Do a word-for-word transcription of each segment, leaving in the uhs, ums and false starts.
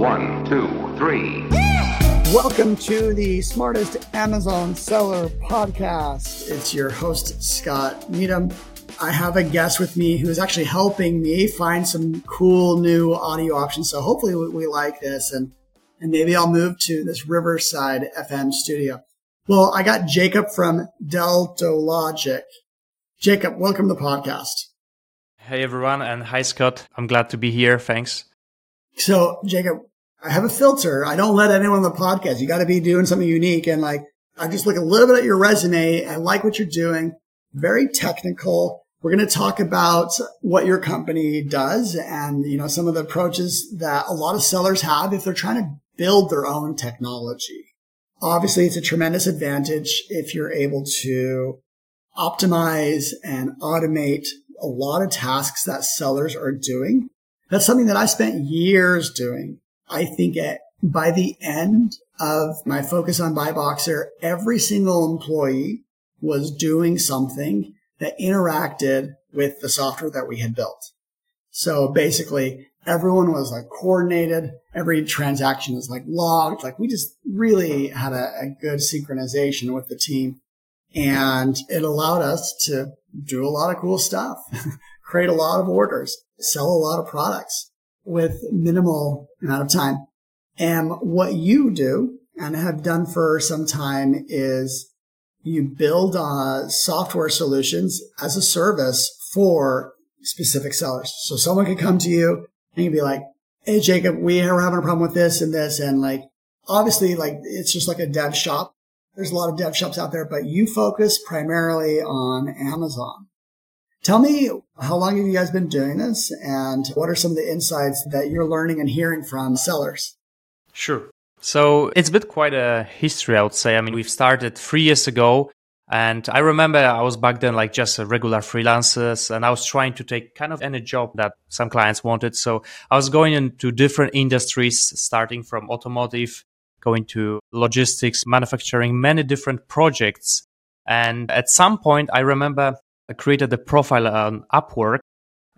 One, two, three. Welcome to the Smartest Amazon Seller Podcast. It's your host, Scott Needham. I have a guest with me who is actually helping me find some cool new audio options. So hopefully we like this and, and maybe I'll move to this Riverside F M studio. Well, I got Jacob from Deltalogic. Jacob, welcome to the podcast. Hey, everyone, and hi, Scott. I'm glad to be here. Thanks. So, Jacob, I have a filter. I don't let anyone on the podcast. You got to be doing something unique. And like, I just look a little bit at your resume. I like what you're doing. Very technical. We're going to talk about what your company does and, you know, some of the approaches that a lot of sellers have if they're trying to build their own technology. Obviously, it's a tremendous advantage if you're able to optimize and automate a lot of tasks that sellers are doing. That's something that I spent years doing. I think at, by the end of my focus on Buy Boxer, every single employee was doing something that interacted with the software that we had built. So basically, everyone was like coordinated. Every transaction was like logged. Like we just really had a, a good synchronization with the team. And it allowed us to do a lot of cool stuff, create a lot of orders, sell a lot of products with minimal amount of time. And what you do and have done for some time is you build uh, software solutions as a service for specific sellers. So someone could come to you and you'd be like, hey, Jacob, we are having a problem with this and this. And like, obviously, like it's just like a dev shop. There's a lot of dev shops out there, but you focus primarily on Amazon. Tell me, how long have you guys been doing this? And what are some of the insights that you're learning and hearing from sellers? Sure. So it's been quite a history, I would say. I mean, we've started three years ago. And I remember I was back then like just a regular freelancer, and I was trying to take kind of any job that some clients wanted. So I was going into different industries, starting from automotive, going to logistics, manufacturing, many different projects. And at some point, I remember I created a profile on Upwork.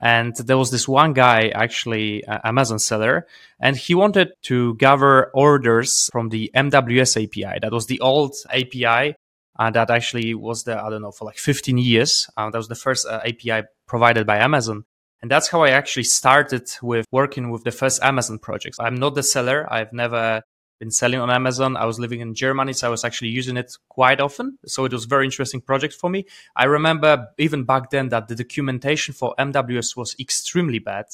And there was this one guy, actually, uh, Amazon seller, and he wanted to gather orders from the M W S A P I. That was the old A P I uh, that actually was there, I don't know, for like fifteen years. Uh, that was the first uh, A P I provided by Amazon. And that's how I actually started with working with the first Amazon projects. I'm not the seller. I've never been selling on Amazon. I was living in Germany, so I was actually using it quite often. So it was a very interesting project for me. I remember even back then that the documentation for M W S was extremely bad.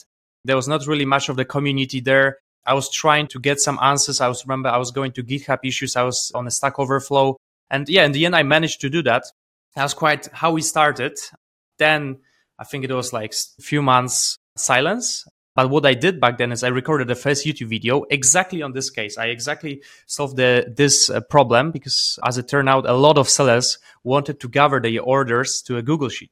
There was not really much of the community there. I was trying to get some answers. I was remember I was going to GitHub issues. I was on a Stack Overflow. And yeah, in the end, I managed to do that. That was quite how we started. Then I think it was like a few months silence. But what I did back then is I recorded the first YouTube video exactly on this case. I exactly solved the, this uh, problem because, as it turned out, a lot of sellers wanted to gather their orders to a Google Sheet.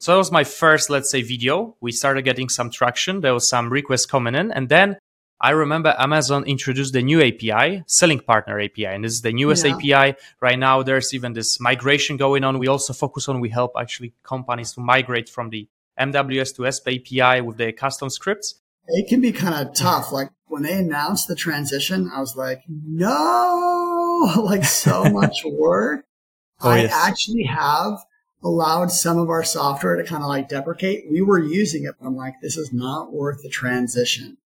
So that was my first, let's say, video. We started getting some traction. There was some requests coming in. And then I remember Amazon introduced the new A P I, Selling Partner A P I. And this is the newest yeah. A P I. Right now, there's even this migration going on. We also focus on, we help actually companies to migrate from the M W S to S P A P I with their custom scripts. It can be kind of tough. Like when they announced the transition, I was like, no, like so much work. Oh, I yes. actually have allowed some of our software to kind of like deprecate. We were using it, but I'm like, this is not worth the transition.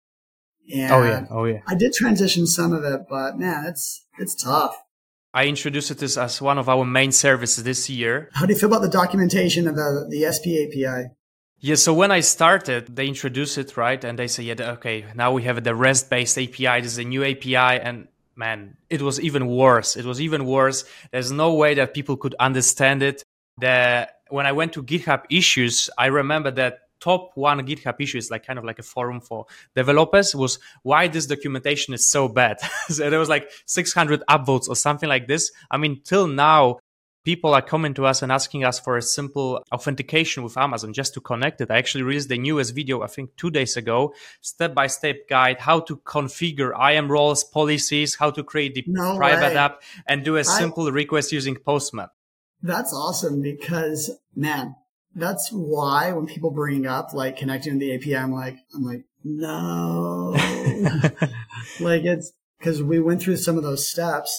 And oh, yeah. Oh, yeah. I did transition some of it, but man, it's, it's tough. I introduced this as one of our main services this year. How do you feel about the documentation of the, the S P A P I? Yeah, so when I started, they introduced it, right? And they say, yeah, okay, now we have the REST-based A P I. This is a new A P I. And man, it was even worse. It was even worse. There's no way that people could understand it. The, when I went to GitHub issues, I remember that top one GitHub issue is like kind of like a forum for developers was why this documentation is so bad. So there was like six hundred upvotes or something like this. I mean, till now, people are coming to us and asking us for a simple authentication with Amazon just to connect it. I actually released the newest video, I think two days ago, step-by-step guide, how to configure I A M roles, policies, how to create the no private way. app and do a simple I, request using Postman. That's awesome because, man, that's why when people bring up like connecting to the A P I, I'm like, I'm like, no, Like it's because we went through some of those steps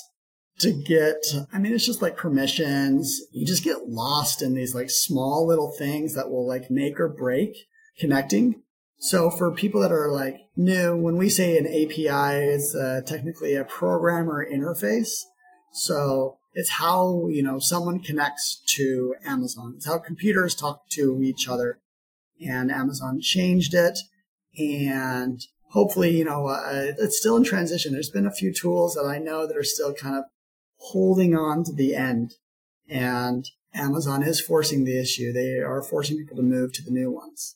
to get, I mean, it's just like permissions. You just get lost in these like small little things that will like make or break connecting. So for people that are like new, when we say an A P I is uh, technically a programmer interface. So it's how, you know, someone connects to Amazon. It's how computers talk to each other, and Amazon changed it. And hopefully, you know, uh, it's still in transition. There's been a few tools that I know that are still kind of holding on to the end, and Amazon is forcing the issue. They are forcing people to move to the new ones.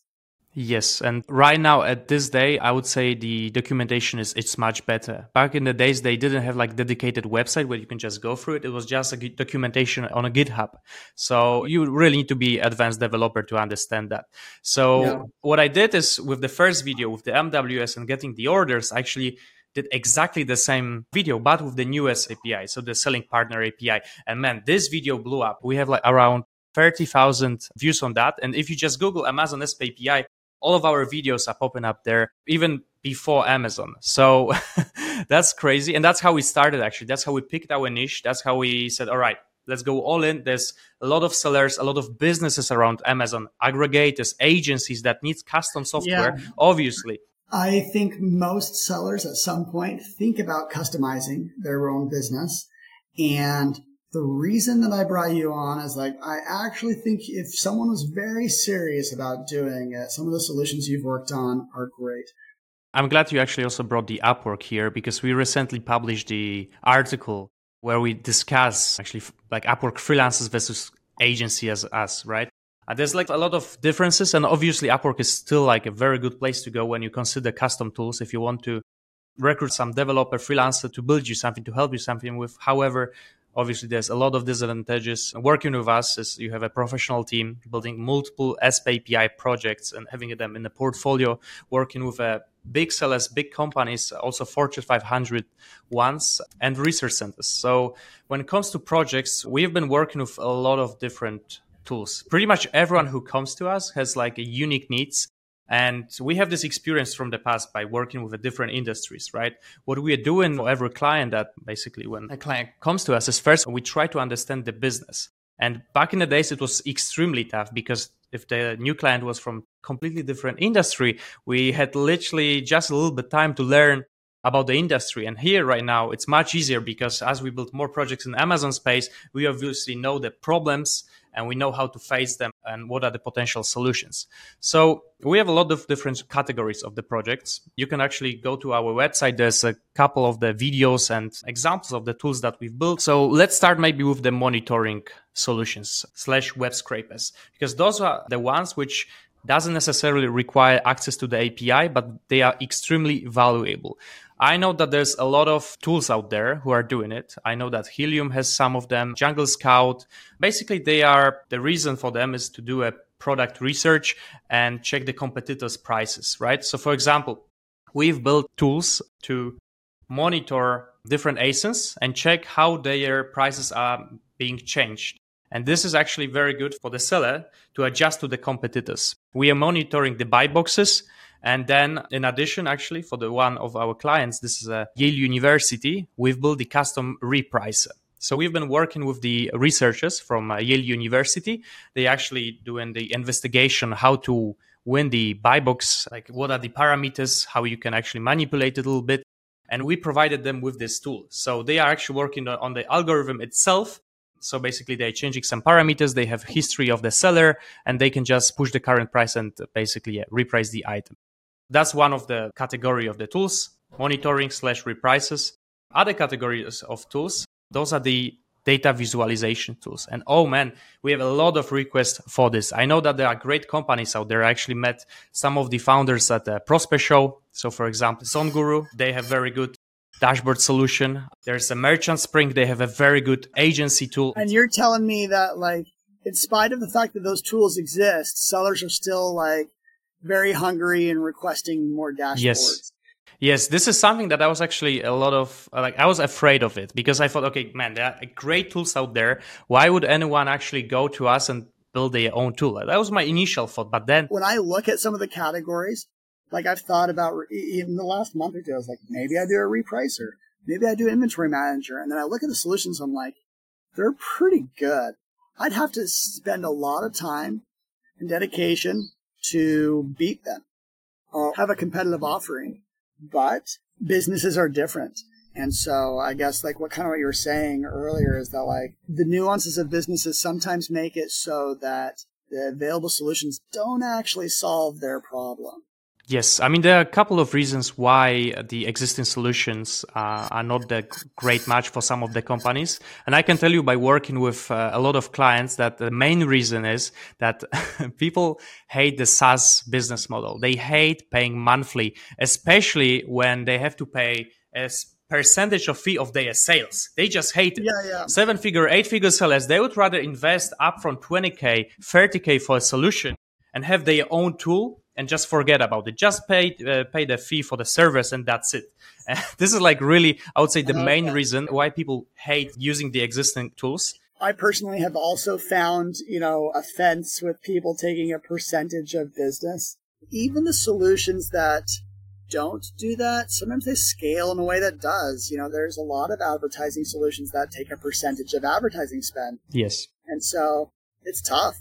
Yes. And right now at this day, I would say the documentation is, it's much better. Back in the days, they didn't have like dedicated website where you can just go through it. It was just a documentation on a GitHub. So you really need to be advanced developer to understand that. So yeah. What I did is with the first video with the M W S and getting the orders, I actually did exactly the same video, but with the newest A P I. So the Selling Partner A P I. And man, this video blew up. We have like around thirty thousand views on that. And if you just Google Amazon S P A P I, all of our videos are popping up there, even before Amazon. So that's crazy. And that's how we started, actually. That's how we picked our niche. That's how we said, all right, let's go all in. There's a lot of sellers, a lot of businesses around Amazon, aggregators, agencies that need custom software, yeah. Obviously. I think most sellers at some point think about customizing their own business. And the reason that I brought you on is like, I actually think if someone was very serious about doing it, some of the solutions you've worked on are great. I'm glad you actually also brought the Upwork here, because we recently published the article where we discuss actually like Upwork freelancers versus agency as us, right? And there's like a lot of differences. And obviously Upwork is still like a very good place to go when you consider custom tools. If you want to recruit some developer freelancer to build you something, to help you something with, however, obviously, there's a lot of disadvantages. Working with us is you have a professional team building multiple S P A P I projects and having them in the portfolio, working with uh, big sellers, big companies, also Fortune five hundred ones and research centers. So when it comes to projects, we've been working with a lot of different tools. Pretty much everyone who comes to us has like a unique needs. And we have this experience from the past by working with the different industries, right? What we are doing for every client that basically when a client comes to us is first, we try to understand the business. And back in the days, it was extremely tough because if the new client was from completely different industry, we had literally just a little bit time to learn about the industry. And here right now, it's much easier because as we build more projects in Amazon space, we obviously know the problems and we know how to face them and what are the potential solutions. So we have a lot of different categories of the projects. You can actually go to our website. There's a couple of the videos and examples of the tools that we've built. So let's start maybe with the monitoring solutions slash web scrapers, because those are the ones which doesn't necessarily require access to the A P I, but they are extremely valuable. I know that there's a lot of tools out there who are doing it. I know that Helium has some of them, Jungle Scout. Basically, they are the reason for them is to do a product research and check the competitors' prices, right? So for example, we've built tools to monitor different A S I Ns and check how their prices are being changed. And this is actually very good for the seller to adjust to the competitors. We are monitoring the buy boxes. And then in addition, actually, for the one of our clients, this is a Yale University, we've built the custom repricer. So we've been working with the researchers from Yale University. They actually doing the investigation how to win the buy box, like what are the parameters, how you can actually manipulate it a little bit. And we provided them with this tool. So they are actually working on the algorithm itself. So basically, they're changing some parameters. They have history of the seller, and they can just push the current price and basically yeah, reprice the item. That's one of the category of the tools, monitoring slash reprices. Other categories of tools, those are the data visualization tools. And oh man, we have a lot of requests for this. I know that there are great companies out there. I actually met some of the founders at the Prosper Show. So for example, ZonGuru, they have very good dashboard solution. There's a Merchant Spring. They have a very good agency tool. And you're telling me that like, in spite of the fact that those tools exist, sellers are still like, very hungry and requesting more dashboards. Yes. Yes. This is something that I was actually a lot of, like, I was afraid of it because I thought, okay, man, there are great tools out there. Why would anyone actually go to us and build their own tool? That was my initial thought. But then when I look at some of the categories, Like I've thought about in the last month or two, I was like, maybe I do a repricer. Maybe I do inventory manager. And then I look at the solutions. I'm like, they're pretty good. I'd have to spend a lot of time and dedication to beat them or have a competitive offering. But businesses are different. And so I guess like what kind of what you were saying earlier is that like the nuances of businesses sometimes make it so that the available solutions don't actually solve their problem. Yes. I mean, there are a couple of reasons why the existing solutions uh, are not the great match for some of the companies. And I can tell you by working with uh, a lot of clients that the main reason is that people hate the SaaS business model. They hate paying monthly, especially when they have to pay a percentage of fee of their sales. They just hate it. Yeah, yeah. Seven figure, eight figure sellers, they would rather invest up from twenty K, thirty K for a solution and have their own tool and just forget about it. Just pay uh, pay the fee for the service and that's it. Uh, this is like really, I would say, the okay. main reason why people hate using the existing tools. I personally have also found, you know, offense with people taking a percentage of business. Even the solutions that don't do that, sometimes they scale in a way that does. You know, there's a lot of advertising solutions that take a percentage of advertising spend. Yes. And so it's tough.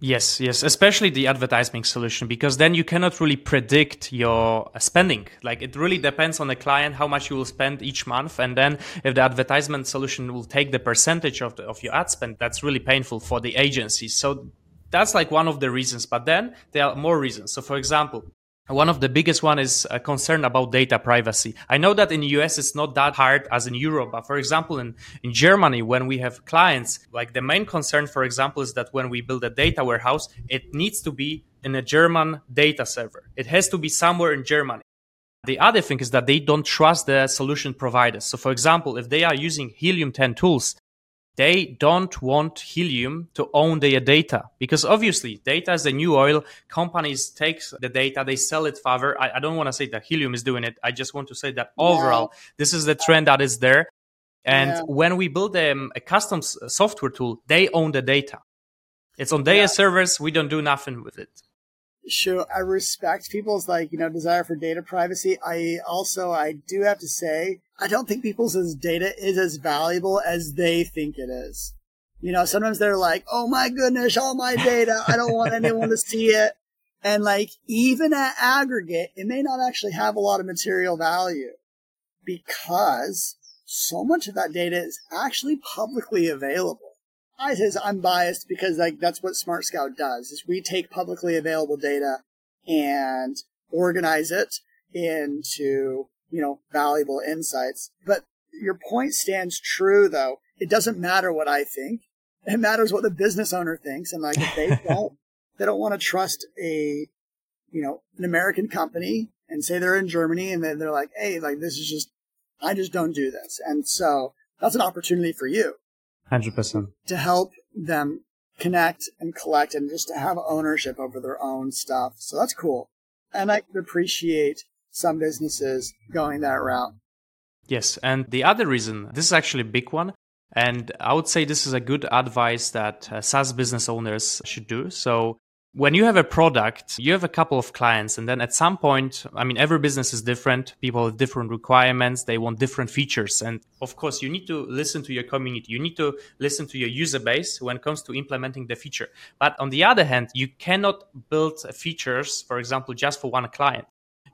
Yes, yes, especially the advertising solution, because then you cannot really predict your spending. Like it really depends on the client, how much you will spend each month. And then if the advertisement solution will take the percentage of the, of your ad spend, that's really painful for the agency. So that's like one of the reasons. But then there are more reasons. So for example, one of the biggest one is a concern about data privacy. I know that in the U S it's not that hard as in Europe, but for example, in, in Germany, when we have clients, like the main concern, for example, is that when we build a data warehouse, it needs to be in a German data server. It has to be somewhere in Germany. The other thing is that they don't trust the solution providers. So for example, if they are using Helium ten tools, they don't want Helium to own their data because obviously data is the new oil. Companies take the data, they sell it further. I, I don't want to say that Helium is doing it. I just want to say that overall, yeah. This is the trend that is there. And yeah. When we build um, a custom s- software tool, they own the data. It's on their yeah. servers. We don't do nothing with it. Sure. I respect people's like, you know, desire for data privacy. I also, I do have to say, I don't think people's data is as valuable as they think it is. You know, sometimes they're like, oh my goodness, all my data. I don't want anyone to see it. And like, even at aggregate, it may not actually have a lot of material value because so much of that data is actually publicly available. I says I'm biased because like that's what SmartScout does is we take publicly available data and organize it into, you know, valuable insights. But your point stands true though. It doesn't matter what I think. It matters what the business owner thinks. And like if they don't they don't want to trust a you know, an American company and say they're in Germany and they're like, hey, like this is just I just don't do this. And so that's an opportunity for you. one hundred percent. To help them connect and collect and just to have ownership over their own stuff. So that's cool. And I appreciate some businesses going that route. Yes. And the other reason, this is actually a big one. And I would say this is a good advice that uh, SaaS business owners should do. So when you have a product, you have a couple of clients. And then at some point, I mean, every business is different. People have different requirements. They want different features. And of course, you need to listen to your community. You need to listen to your user base when it comes to implementing the feature. But on the other hand, you cannot build features, for example, just for one client.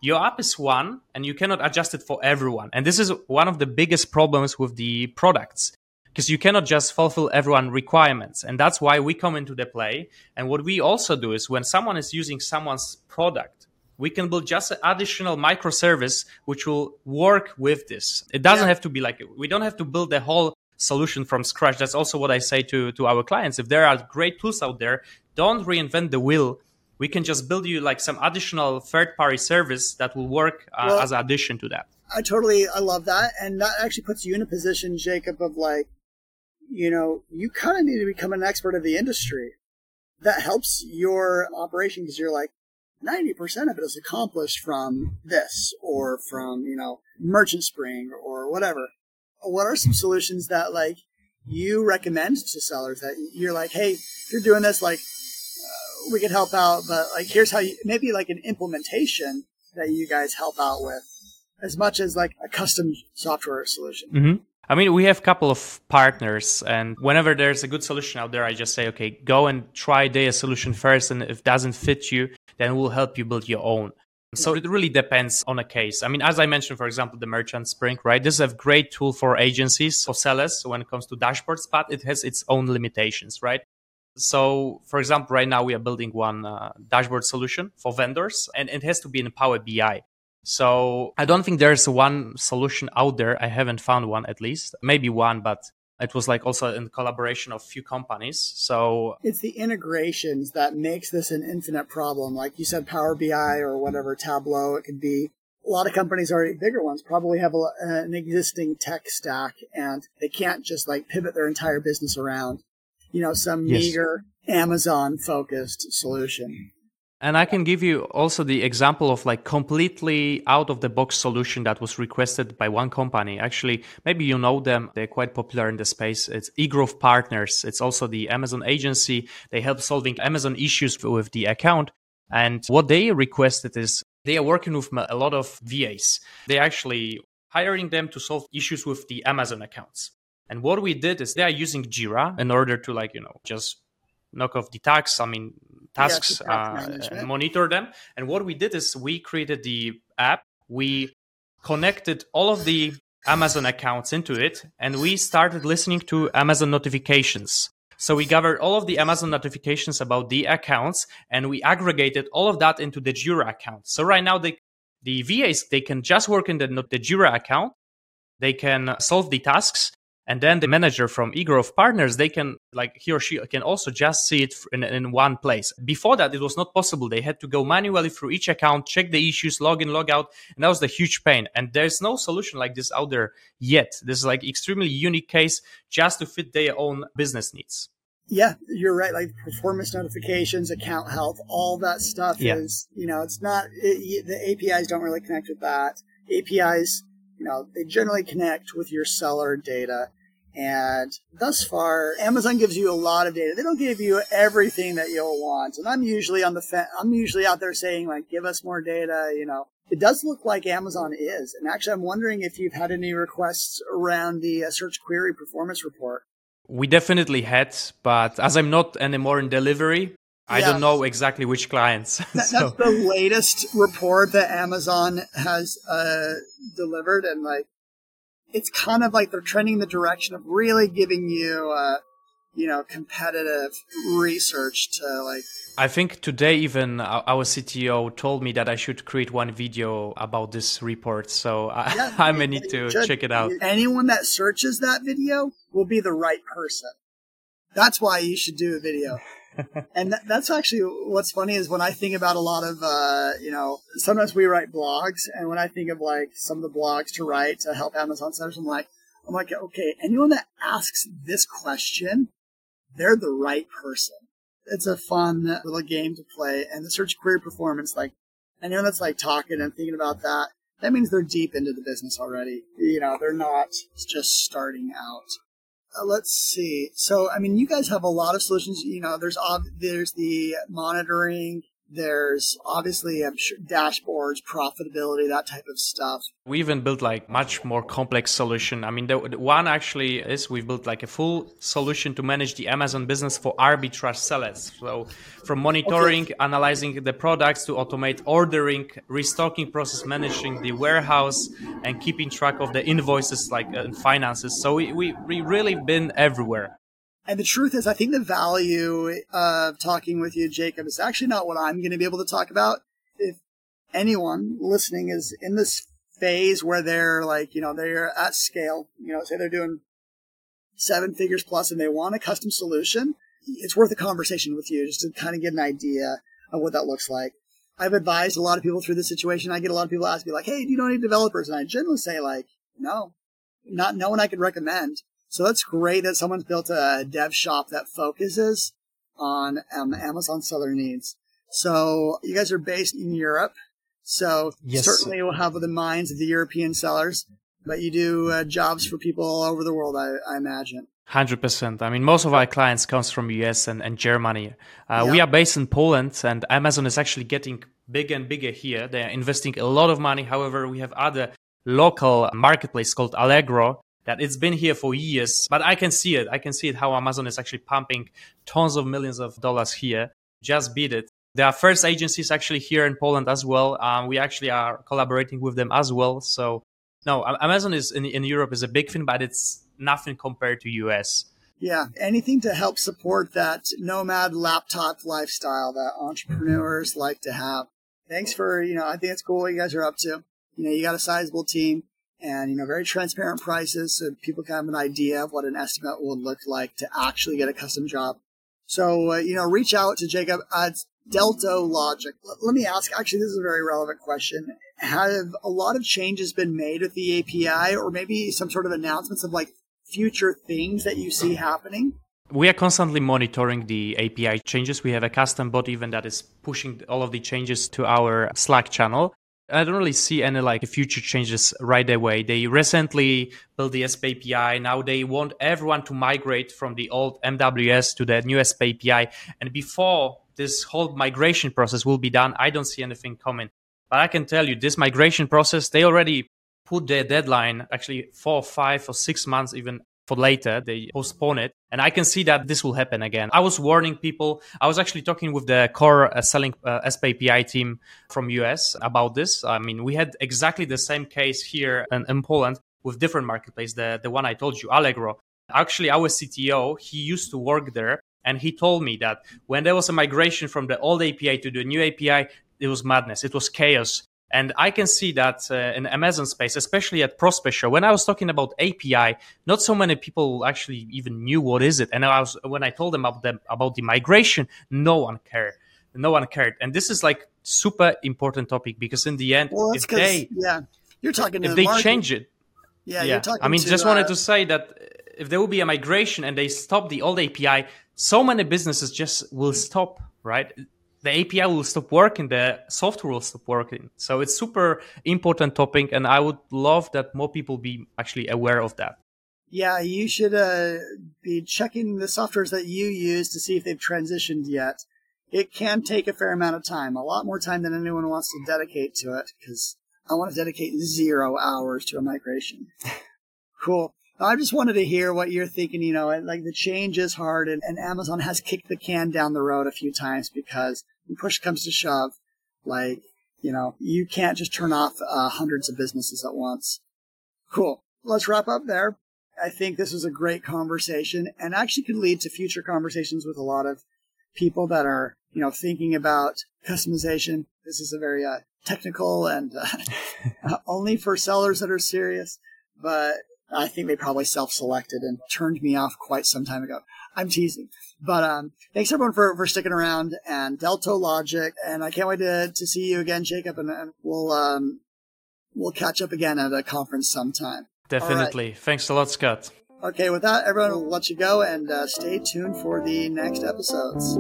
Your app is one and you cannot adjust it for everyone. And this is one of the biggest problems with the products. Because you cannot just fulfill everyone's requirements. And that's why we come into the play. And what we also do is when someone is using someone's product, we can build just an additional microservice, which will work with this. It doesn't yeah. have to be like, we don't have to build the whole solution from scratch. That's also what I say to, to our clients. If there are great tools out there, don't reinvent the wheel. We can just build you like some additional third-party service that will work uh, well, as an addition to that. I totally, I love that. And that actually puts you in a position, Jacob, of like, you know, you kind of need to become an expert of the industry. That helps your operation because you're like, ninety percent of it is accomplished from this or from, you know, Merchant Spring or whatever. What are some solutions that, like, you recommend to sellers that you're like, hey, if you're doing this, like, uh, we can help out, but, like, here's how you, maybe like an implementation that you guys help out with as much as like a custom software solution? Mm-hmm. I mean, we have a couple of partners, and whenever there's a good solution out there, I just say, okay, go and try their solution first. And if it doesn't fit you, then we'll help you build your own. So it really depends on a case. I mean, as I mentioned, for example, the Merchant Spring, right? This is a great tool for agencies, for sellers, when it comes to dashboards, but it has its own limitations, right? So, for example, right now we are building one uh, dashboard solution for vendors, and it has to be in Power B I. So I don't think there's one solution out there. I haven't found one, at least. Maybe one, but it was like also in collaboration of few companies. So it's the integrations that makes this an infinite problem. Like you said, Power B I or whatever, Tableau, it could be. A lot of companies, already bigger ones, probably have a, an existing tech stack, and they can't just like pivot their entire business around, you know, some yes. meager Amazon-focused solution. And I can give you also the example of like completely out-of-the-box solution that was requested by one company. Actually, maybe you know them. They're quite popular in the space. It's eGrowth Partners. It's also the Amazon agency. They help solving Amazon issues with the account. And what they requested is they are working with a lot of V As. They're actually hiring them to solve issues with the Amazon accounts. And what we did is they are using Jira in order to like, you know, just knock off the tasks. I mean, tasks, yeah, uh, and monitor them. And what we did is we created the app. We connected all of the Amazon accounts into it, and we started listening to Amazon notifications. So we gathered all of the Amazon notifications about the accounts, and we aggregated all of that into the Jira account. So right now, they, the V As, they can just work in the, the Jira account. They can solve the tasks. And then the manager from eGrowth Partners, they can, like he or she can also just see it in, in one place. Before that, it was not possible. They had to go manually through each account, check the issues, log in, log out. And that was the huge pain. And there's no solution like this out there yet. This is like extremely unique case just to fit their own business needs. Yeah, you're right. Like performance notifications, account health, all that stuff yeah. is, you know, it's not, it, the A P Is don't really connect with that. A P Is, you know, they generally connect with your seller data. And thus far, Amazon gives you a lot of data. They don't give you everything that you'll want. And I'm usually on the fe- I'm usually out there saying, like, give us more data, you know. It does look like Amazon is. And actually, I'm wondering if you've had any requests around the uh, search query performance report. We definitely had, but as I'm not anymore in delivery, I yeah. don't know exactly which clients. That, so. That's the latest report that Amazon has uh, delivered, and, like, it's kind of like they're trending in the direction of really giving you, uh, you know, competitive research to like. I think today even our C T O told me that I should create one video about this report. So I, yeah, I may need to should, check it out. Anyone that searches that video will be the right person. That's why you should do a video. And that, that's actually what's funny is when I think about a lot of, uh, you know, sometimes we write blogs, and when I think of like some of the blogs to write to help Amazon sellers, I'm like, I'm like, okay, anyone that asks this question, they're the right person. It's a fun little game to play. And the search query performance, like anyone that's like talking and thinking about that, that means they're deep into the business already. You know, they're not just starting out. Uh, let's see. So, I mean, you guys have a lot of solutions. You know, there's ob- there's the monitoring. There's obviously I'm sure, dashboards, profitability, that type of stuff. We even built like much more complex solution. I mean, the, the one actually is we built like a full solution to manage the Amazon business for arbitrage sellers. So from monitoring, okay. analyzing the products to automate ordering, restocking process, managing the warehouse and keeping track of the invoices like uh, finances. So we, we, we really been everywhere. And the truth is, I think the value of talking with you, Jacob, is actually not what I'm going to be able to talk about. If anyone listening is in this phase where they're like, you know, they're at scale, you know, say they're doing seven figures plus and they want a custom solution, it's worth a conversation with you just to kind of get an idea of what that looks like. I've advised a lot of people through this situation. I get a lot of people ask me like, hey, do you know any developers? And I generally say like, no, not no one I could recommend. So that's great that someone's built a dev shop that focuses on um, Amazon seller needs. So you guys are based in Europe. So yes. certainly we'll have the minds of the European sellers, but you do uh, jobs for people all over the world, I, I imagine. one hundred percent. I mean, most of our clients comes from U S and, and Germany. Uh, yeah. We are based in Poland, and Amazon is actually getting big and bigger here. They are investing a lot of money. However, we have other local marketplace called Allegro that it's been here for years, but I can see it. I can see it how Amazon is actually pumping tons of millions of dollars here. Just beat it. There are first agencies actually here in Poland as well. Um, we actually are collaborating with them as well. So no, Amazon is in, in Europe is a big thing, but it's nothing compared to U S. Yeah, anything to help support that nomad laptop lifestyle that entrepreneurs like to have. Thanks for, you know, I think it's cool what you guys are up to. You know, you got a sizable team and, you know, very transparent prices so people can have an idea of what an estimate would look like to actually get a custom job. So, uh, you know, reach out to Jacob at Delta Logic. Let me ask, actually, this is a very relevant question. Have a lot of changes been made with the A P I or maybe some sort of announcements of like future things that you see happening? We are constantly monitoring the A P I changes. We have a custom bot even that is pushing all of the changes to our Slack channel. I don't really see any like future changes right away. They recently built the S P A P I. Now they want everyone to migrate from the old M W S to the new S P A P I. And before this whole migration process will be done, I don't see anything coming. But I can tell you this migration process, they already put their deadline actually four, five or six months even for later. They postpone it. And I can see that this will happen again. I was warning people. I was actually talking with the core uh, selling uh, S P A P I team from U S about this. I mean, we had exactly the same case here in, in Poland with different marketplace, the, the one I told you, Allegro. Actually, our C T O, he used to work there. And he told me that when there was a migration from the old A P I to the new A P I, it was madness. It was chaos. And I can see that uh, in Amazon space, especially at Prosper Show, when I was talking about A P I, not so many people actually even knew what is it. And I was, when I told them about, them about the migration, no one cared. No one cared. And this is like super important topic because in the end, well, if they yeah, you're talking if they market. change it, yeah, yeah. You're talking I mean, to, just uh... wanted to say that if there will be a migration and they stop the old A P I, so many businesses just will stop, right? The A P I will stop working, the software will stop working. So it's super important topic, and I would love that more people be actually aware of that. Yeah, you should uh, be checking the softwares that you use to see if they've transitioned yet. It can take a fair amount of time, a lot more time than anyone wants to dedicate to it, because I want to dedicate zero hours to a migration. Cool. I just wanted to hear what you're thinking, you know, like the change is hard and, and Amazon has kicked the can down the road a few times because when push comes to shove, like, you know, you can't just turn off uh, hundreds of businesses at once. Cool. Let's wrap up there. I think this was a great conversation and actually could lead to future conversations with a lot of people that are, you know, thinking about customization. This is a very uh, technical and uh, only for sellers that are serious, but I think they probably self-selected and turned me off quite some time ago. I'm teasing. But um, thanks, everyone, for, for sticking around and Delta Logic. And I can't wait to, to see you again, Jacob. And, and we'll um, we'll catch up again at a conference sometime. Definitely. Right. Thanks a lot, Scott. Okay, with that, everyone, will let you go. And uh, stay tuned for the next episodes.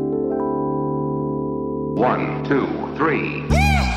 One, two, three.